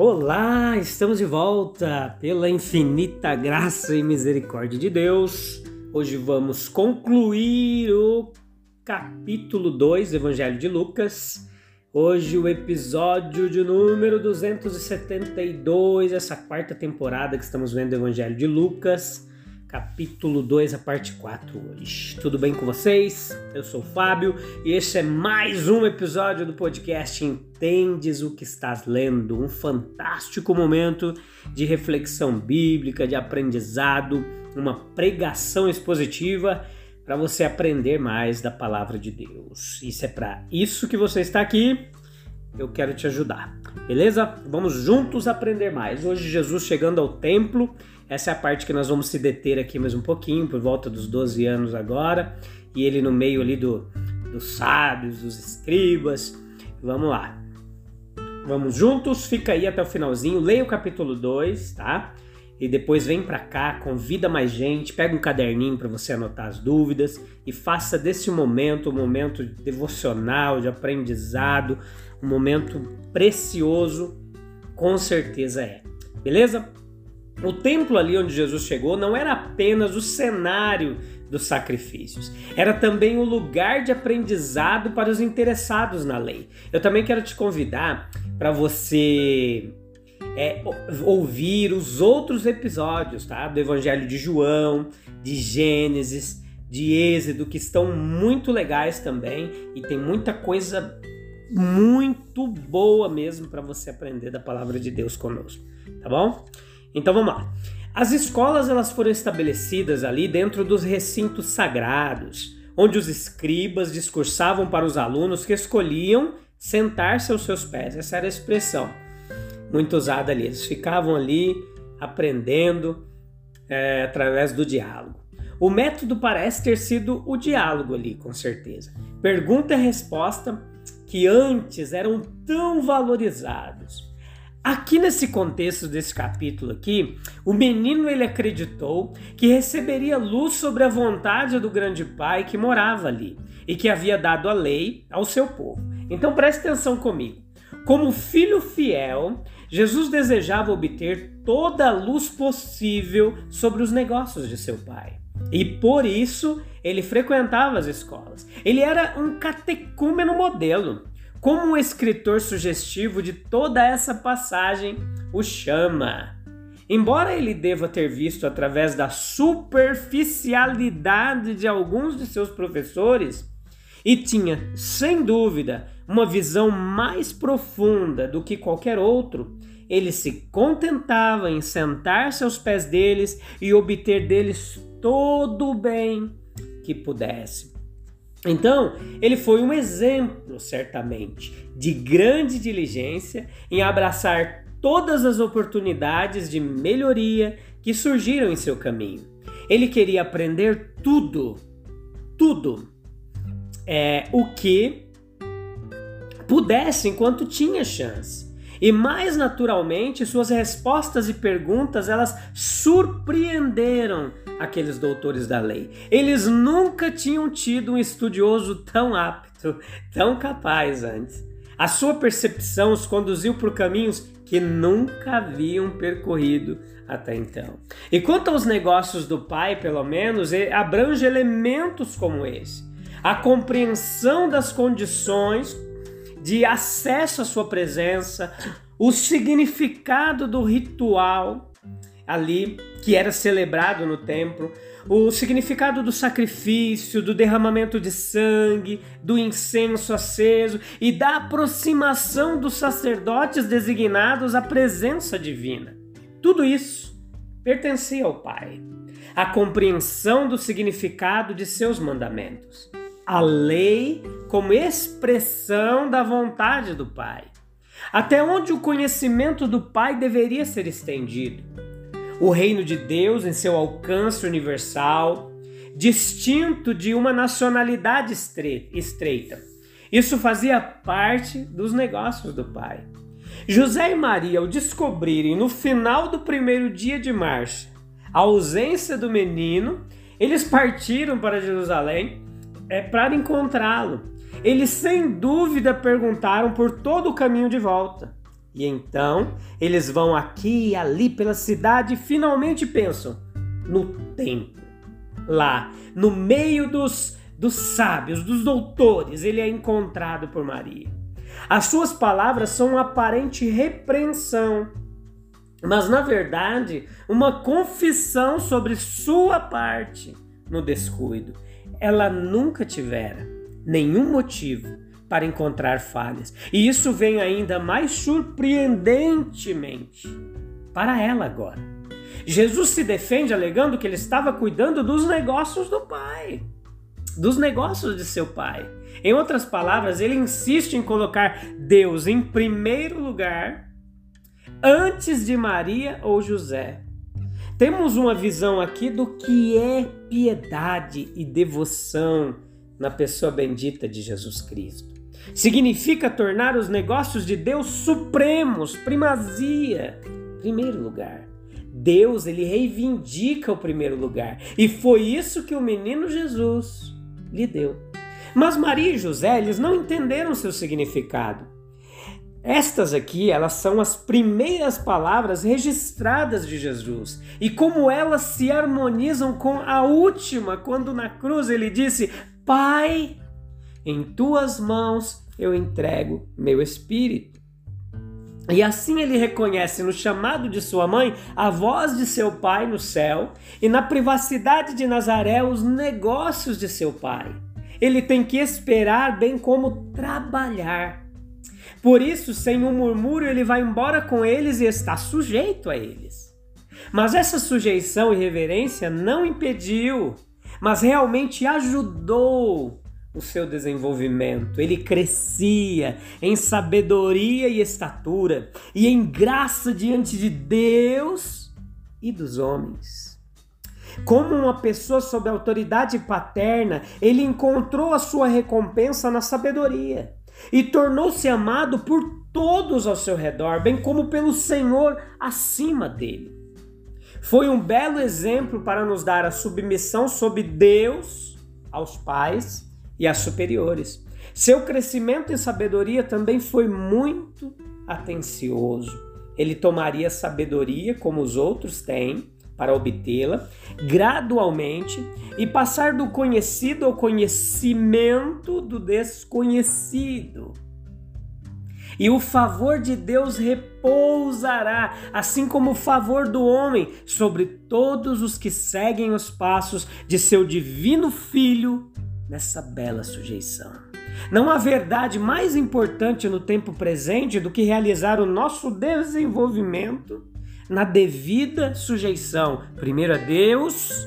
Olá, estamos de volta pela infinita graça e misericórdia de Deus. Hoje vamos concluir o capítulo 2 do Evangelho de Lucas. Hoje o episódio de número 272, essa quarta temporada que estamos vendo do Evangelho de Lucas. Capítulo 2, a parte 4 hoje. Tudo bem com vocês? Eu sou o Fábio e este é mais um episódio do podcast Entendes o que estás lendo? Um fantástico momento de reflexão bíblica, de aprendizado, uma pregação expositiva para você aprender mais da palavra de Deus. Isso é para isso que você está aqui. Eu quero te ajudar, beleza? Vamos juntos aprender mais. Hoje Jesus chegando ao templo, essa é a parte que nós vamos se deter aqui mais um pouquinho, por volta dos 12 anos agora, e ele no meio ali dos sábios, dos escribas. Vamos lá, vamos juntos, fica aí até o finalzinho, leia o capítulo 2, tá? E depois vem pra cá, convida mais gente, pega um caderninho para você anotar as dúvidas e faça desse momento um momento devocional, de aprendizado, um momento precioso, com certeza é, beleza? O templo ali onde Jesus chegou não era apenas o cenário dos sacrifícios, era também o lugar de aprendizado para os interessados na lei. Eu também quero te convidar para você ouvir os outros episódios, tá? Do Evangelho de João, de Gênesis, de Êxodo, que estão muito legais também e tem muita coisa muito boa mesmo para você aprender da palavra de Deus conosco, tá bom? Então vamos lá. As escolas, elas foram estabelecidas ali dentro dos recintos sagrados, onde os escribas discursavam para os alunos que escolhiam sentar-se aos seus pés. Essa era a expressão muito usada ali. Eles ficavam ali aprendendo através do diálogo. O método parece ter sido o diálogo ali, com certeza. Pergunta e resposta que antes eram tão valorizados. Aqui nesse contexto desse capítulo aqui, o menino ele acreditou que receberia luz sobre a vontade do grande pai que morava ali e que havia dado a lei ao seu povo. Então preste atenção comigo. Como filho fiel, Jesus desejava obter toda a luz possível sobre os negócios de seu pai. E por isso, ele frequentava as escolas. Ele era um catecúmeno modelo. Como o escritor sugestivo de toda essa passagem o chama. Embora ele deva ter visto através da superficialidade de alguns de seus professores, e tinha, sem dúvida, uma visão mais profunda do que qualquer outro, ele se contentava em sentar-se aos pés deles e obter deles todo o bem que pudesse. Então, ele foi um exemplo, certamente, de grande diligência em abraçar todas as oportunidades de melhoria que surgiram em seu caminho. Ele queria aprender tudo, o que pudesse enquanto tinha chance. E mais naturalmente, suas respostas e perguntas, elas surpreenderam aqueles doutores da lei. Eles nunca tinham tido um estudioso tão apto, tão capaz antes. A sua percepção os conduziu por caminhos que nunca haviam percorrido até então. E quanto aos negócios do pai, pelo menos, abrange elementos como esse. A compreensão das condições de acesso à sua presença, o significado do ritual ali que era celebrado no templo, o significado do sacrifício, do derramamento de sangue, do incenso aceso e da aproximação dos sacerdotes designados à presença divina. Tudo isso pertencia ao Pai. A compreensão do significado de seus mandamentos. a lei como expressão da vontade do Pai, até onde o conhecimento do Pai deveria ser estendido. O reino de Deus em seu alcance universal, distinto de uma nacionalidade estreita. Isso fazia parte dos negócios do Pai. José e Maria, ao descobrirem no final do primeiro dia de marcha a ausência do menino, eles partiram para Jerusalém para encontrá-lo. Eles sem dúvida perguntaram por todo o caminho de volta. E então eles vão aqui e ali pela cidade e finalmente pensam no templo. Lá, no meio dos sábios, dos doutores, ele é encontrado por Maria. As suas palavras são uma aparente repreensão, mas na verdade uma confissão sobre sua parte no descuido. Ela nunca tivera nenhum motivo para encontrar falhas. E isso vem ainda mais surpreendentemente para ela agora. Jesus se defende alegando que ele estava cuidando dos negócios do Pai, dos negócios de seu Pai. Em outras palavras, ele insiste em colocar Deus em primeiro lugar antes de Maria ou José. Temos uma visão aqui do que é piedade e devoção na pessoa bendita de Jesus Cristo. Significa tornar os negócios de Deus supremos, primazia, primeiro lugar. Deus, ele reivindica o primeiro lugar, e foi isso que o menino Jesus lhe deu. Mas Maria e José, eles não entenderam seu significado. Estas aqui, elas são as primeiras palavras registradas de Jesus, e como elas se harmonizam com a última, quando na cruz ele disse: Pai, em tuas mãos eu entrego meu espírito. E assim ele reconhece no chamado de sua mãe a voz de seu Pai no céu e na privacidade de Nazaré os negócios de seu Pai. Ele tem que esperar bem como trabalhar. Por isso, sem um murmúrio, ele vai embora com eles e está sujeito a eles. Mas essa sujeição e reverência não impediu, mas realmente ajudou o seu desenvolvimento. Ele crescia em sabedoria e estatura e em graça diante de Deus e dos homens. Como uma pessoa sob a autoridade paterna, ele encontrou a sua recompensa na sabedoria e tornou-se amado por todos ao seu redor, bem como pelo Senhor acima dele. Foi um belo exemplo para nos dar a submissão sob Deus aos pais e as superiores. Seu crescimento em sabedoria também foi muito atencioso. Ele tomaria sabedoria, como os outros têm, para obtê-la, gradualmente, e passar do conhecido ao conhecimento do desconhecido. E o favor de Deus repousará, assim como o favor do homem, sobre todos os que seguem os passos de seu divino Filho, nessa bela sujeição. Não há verdade mais importante no tempo presente do que realizar o nosso desenvolvimento na devida sujeição, primeiro a Deus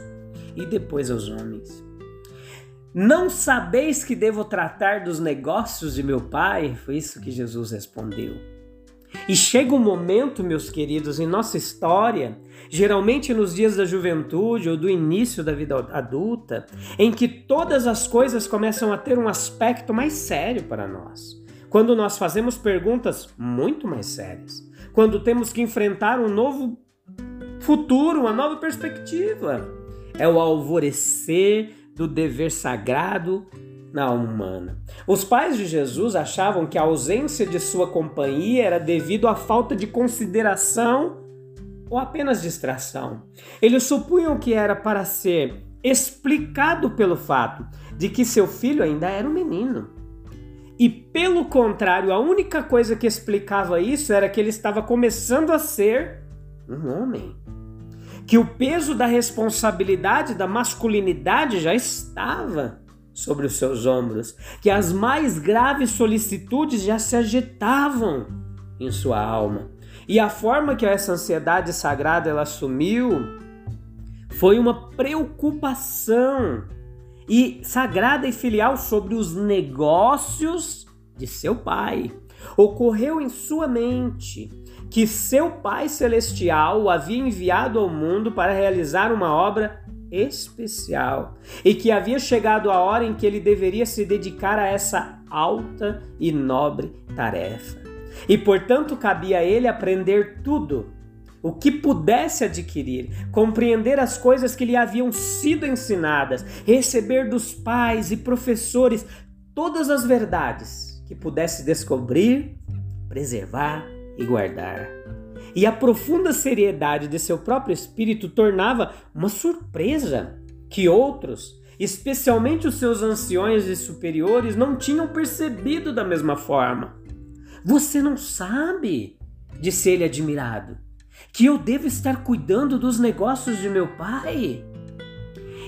e depois aos homens. Não sabeis que devo tratar dos negócios de meu Pai? Foi isso que Jesus respondeu. E chega um momento, meus queridos, em nossa história, geralmente nos dias da juventude ou do início da vida adulta, em que todas as coisas começam a ter um aspecto mais sério para nós. Quando nós fazemos perguntas muito mais sérias. Quando temos que enfrentar um novo futuro, uma nova perspectiva. É o alvorecer do dever sagrado na alma humana. Os pais de Jesus achavam que a ausência de sua companhia era devido à falta de consideração ou apenas distração. Eles supunham que era para ser explicado pelo fato de que seu filho ainda era um menino. E pelo contrário, a única coisa que explicava isso era que ele estava começando a ser um homem. Que o peso da responsabilidade, da masculinidade já estava sobre os seus ombros, que as mais graves solicitudes já se agitavam em sua alma. E a forma que essa ansiedade sagrada ela assumiu foi uma preocupação e sagrada e filial sobre os negócios de seu pai. Ocorreu em sua mente que seu Pai Celestial o havia enviado ao mundo para realizar uma obra especial e que havia chegado a hora em que ele deveria se dedicar a essa alta e nobre tarefa. E, portanto, cabia a ele aprender tudo o que pudesse adquirir, compreender as coisas que lhe haviam sido ensinadas, receber dos pais e professores todas as verdades que pudesse descobrir, preservar e guardar. E a profunda seriedade de seu próprio espírito tornava uma surpresa que outros, especialmente os seus anciões e superiores, não tinham percebido da mesma forma. Você não sabe, disse ele admirado, que eu devo estar cuidando dos negócios de meu pai?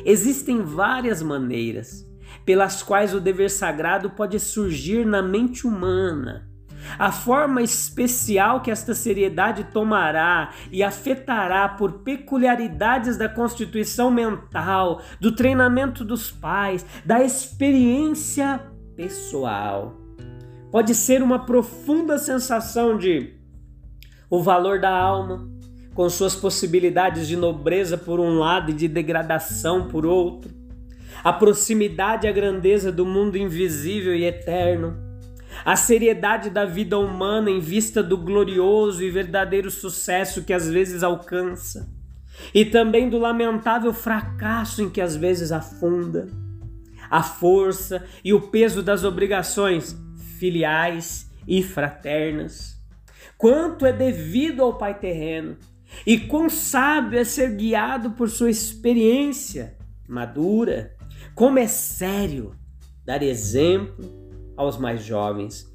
Existem várias maneiras pelas quais o dever sagrado pode surgir na mente humana. A forma especial que esta seriedade tomará e afetará por peculiaridades da constituição mental, do treinamento dos pais, da experiência pessoal. Pode ser uma profunda sensação de o valor da alma, com suas possibilidades de nobreza por um lado e de degradação por outro, a proximidade à grandeza do mundo invisível e eterno, a seriedade da vida humana em vista do glorioso e verdadeiro sucesso que às vezes alcança, e também do lamentável fracasso em que às vezes afunda, a força e o peso das obrigações filiais e fraternas. Quanto é devido ao Pai terreno e quão sábio é ser guiado por sua experiência madura. Como é sério dar exemplo aos mais jovens.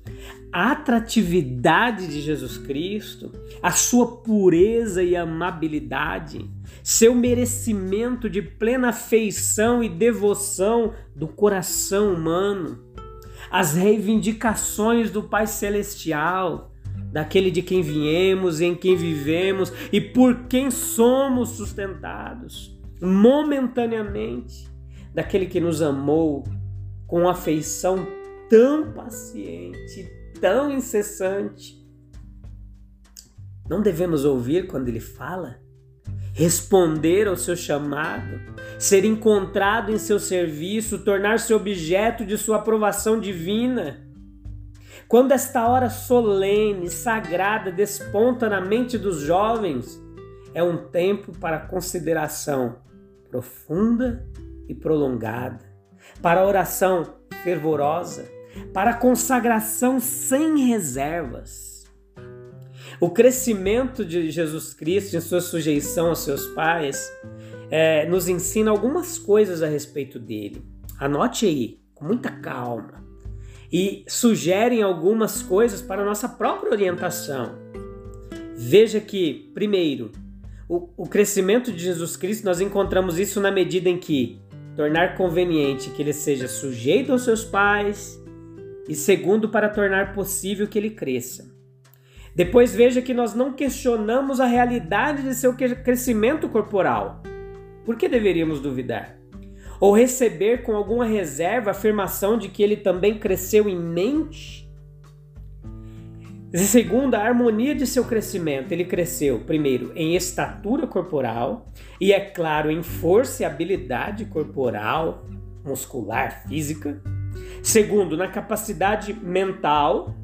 A atratividade de Jesus Cristo, a sua pureza e amabilidade, seu merecimento de plena afeição e devoção do coração humano, as reivindicações do Pai Celestial, daquele de quem viemos, em quem vivemos e por quem somos sustentados, momentaneamente, daquele que nos amou com afeição tão paciente, tão incessante. Não devemos ouvir quando ele fala, responder ao seu chamado, ser encontrado em seu serviço, tornar-se objeto de sua aprovação divina. Quando esta hora solene, sagrada, desponta na mente dos jovens, é um tempo para consideração profunda e prolongada, para oração fervorosa, para consagração sem reservas. O crescimento de Jesus Cristo em sua sujeição aos seus pais nos ensina algumas coisas a respeito dele. Anote aí, com muita calma. E sugerem algumas coisas para a nossa própria orientação. Veja que, primeiro, o crescimento de Jesus Cristo, nós encontramos isso na medida em que tornar conveniente que ele seja sujeito aos seus pais e, segundo, para tornar possível que ele cresça. Depois veja que nós não questionamos a realidade de seu crescimento corporal. Por que deveríamos duvidar? Ou receber com alguma reserva a afirmação de que ele também cresceu em mente? Segundo, a harmonia de seu crescimento. Ele cresceu, primeiro, em estatura corporal e, é claro, em força e habilidade corporal, muscular, física. Segundo, na capacidade mental,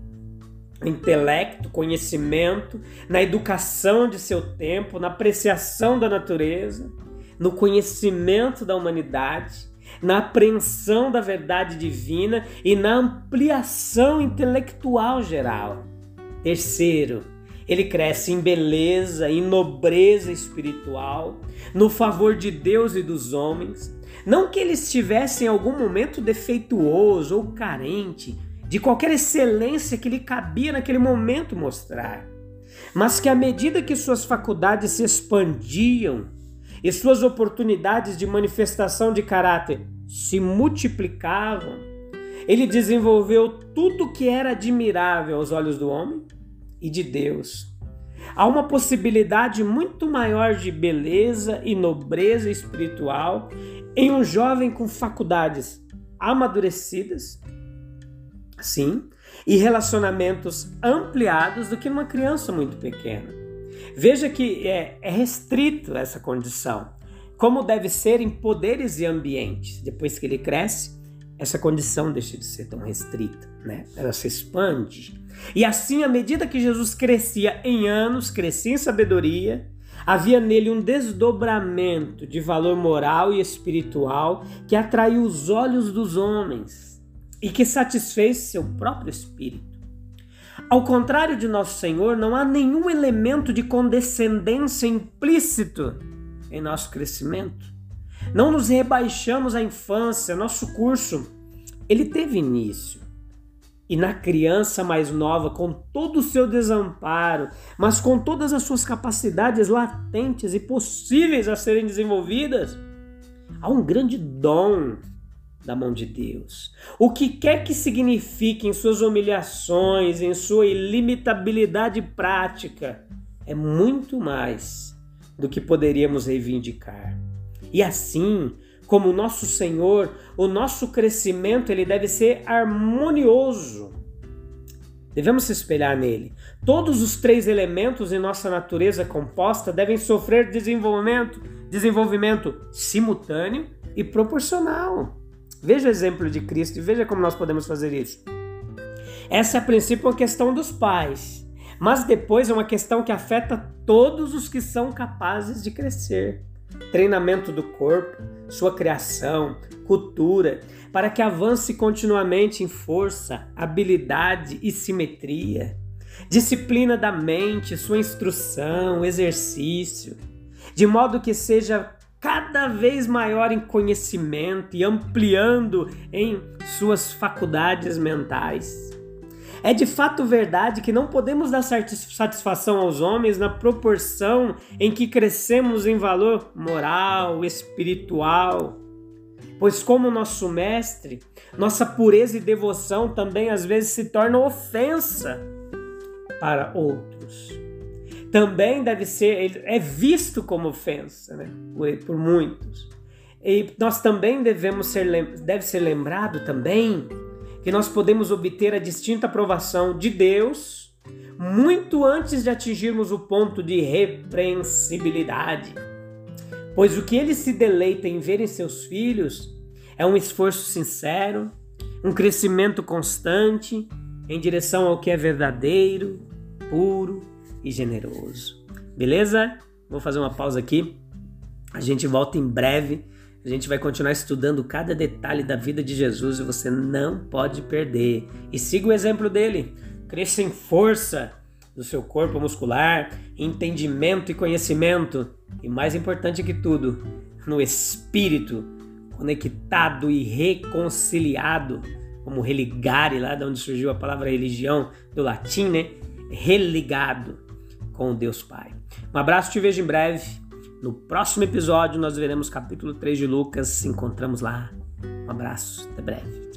intelecto, conhecimento, na educação de seu tempo, na apreciação da natureza, no conhecimento da humanidade, na apreensão da verdade divina e na ampliação intelectual geral. Terceiro, ele cresce em beleza, em nobreza espiritual, no favor de Deus e dos homens. Não que ele estivesse em algum momento defeituoso ou carente de qualquer excelência que lhe cabia naquele momento mostrar, mas que à medida que suas faculdades se expandiam, e suas oportunidades de manifestação de caráter se multiplicavam, ele desenvolveu tudo o que era admirável aos olhos do homem e de Deus. Há uma possibilidade muito maior de beleza e nobreza espiritual em um jovem com faculdades amadurecidas, sim, e relacionamentos ampliados do que numa criança muito pequena. Veja que é restrito essa condição, como deve ser em poderes e ambientes. Depois que ele cresce, essa condição deixa de ser tão restrita, né? Ela se expande. E assim, à medida que Jesus crescia em anos, crescia em sabedoria, havia nele um desdobramento de valor moral e espiritual que atraiu os olhos dos homens e que satisfez seu próprio espírito. Ao contrário de nosso Senhor, não há nenhum elemento de condescendência implícito em nosso crescimento. Não nos rebaixamos à infância, nosso curso, ele teve início. E na criança mais nova, com todo o seu desamparo, mas com todas as suas capacidades latentes e possíveis a serem desenvolvidas, há um grande dom da mão de Deus. O que quer que signifique em suas humilhações, em sua ilimitabilidade prática, é muito mais do que poderíamos reivindicar. E assim, como nosso Senhor, o nosso crescimento ele deve ser harmonioso. Devemos se espelhar nele. Todos os três elementos em nossa natureza composta devem sofrer desenvolvimento simultâneo e proporcional. Veja o exemplo de Cristo e veja como nós podemos fazer isso. Essa, a princípio, é uma questão dos pais, mas depois é uma questão que afeta todos os que são capazes de crescer. Treinamento do corpo, sua criação, cultura, para que avance continuamente em força, habilidade e simetria. Disciplina da mente, sua instrução, exercício, de modo que seja cada vez maior em conhecimento e ampliando em suas faculdades mentais. É de fato verdade que não podemos dar satisfação aos homens na proporção em que crescemos em valor moral, espiritual. Pois como nosso mestre, nossa pureza e devoção também às vezes se tornam ofensa para outros. Também deve ser, é visto como ofensa, né, por muitos. E nós também deve ser lembrado também que nós podemos obter a distinta aprovação de Deus muito antes de atingirmos o ponto de repreensibilidade. Pois o que ele se deleita em ver em seus filhos é um esforço sincero, um crescimento constante em direção ao que é verdadeiro, puro e generoso. Beleza? Vou fazer uma pausa aqui. A gente volta em breve. A gente vai continuar estudando cada detalhe da vida de Jesus e você não pode perder. E siga o exemplo dele. Cresça em força do seu corpo muscular, entendimento e conhecimento. E mais importante que tudo, no espírito conectado e reconciliado. Como religare, lá de onde surgiu a palavra religião, do latim, né? Religado com o Deus Pai. Um abraço, te vejo em breve. No próximo episódio, nós veremos capítulo 3 de Lucas. Nos encontramos lá. Um abraço, até breve.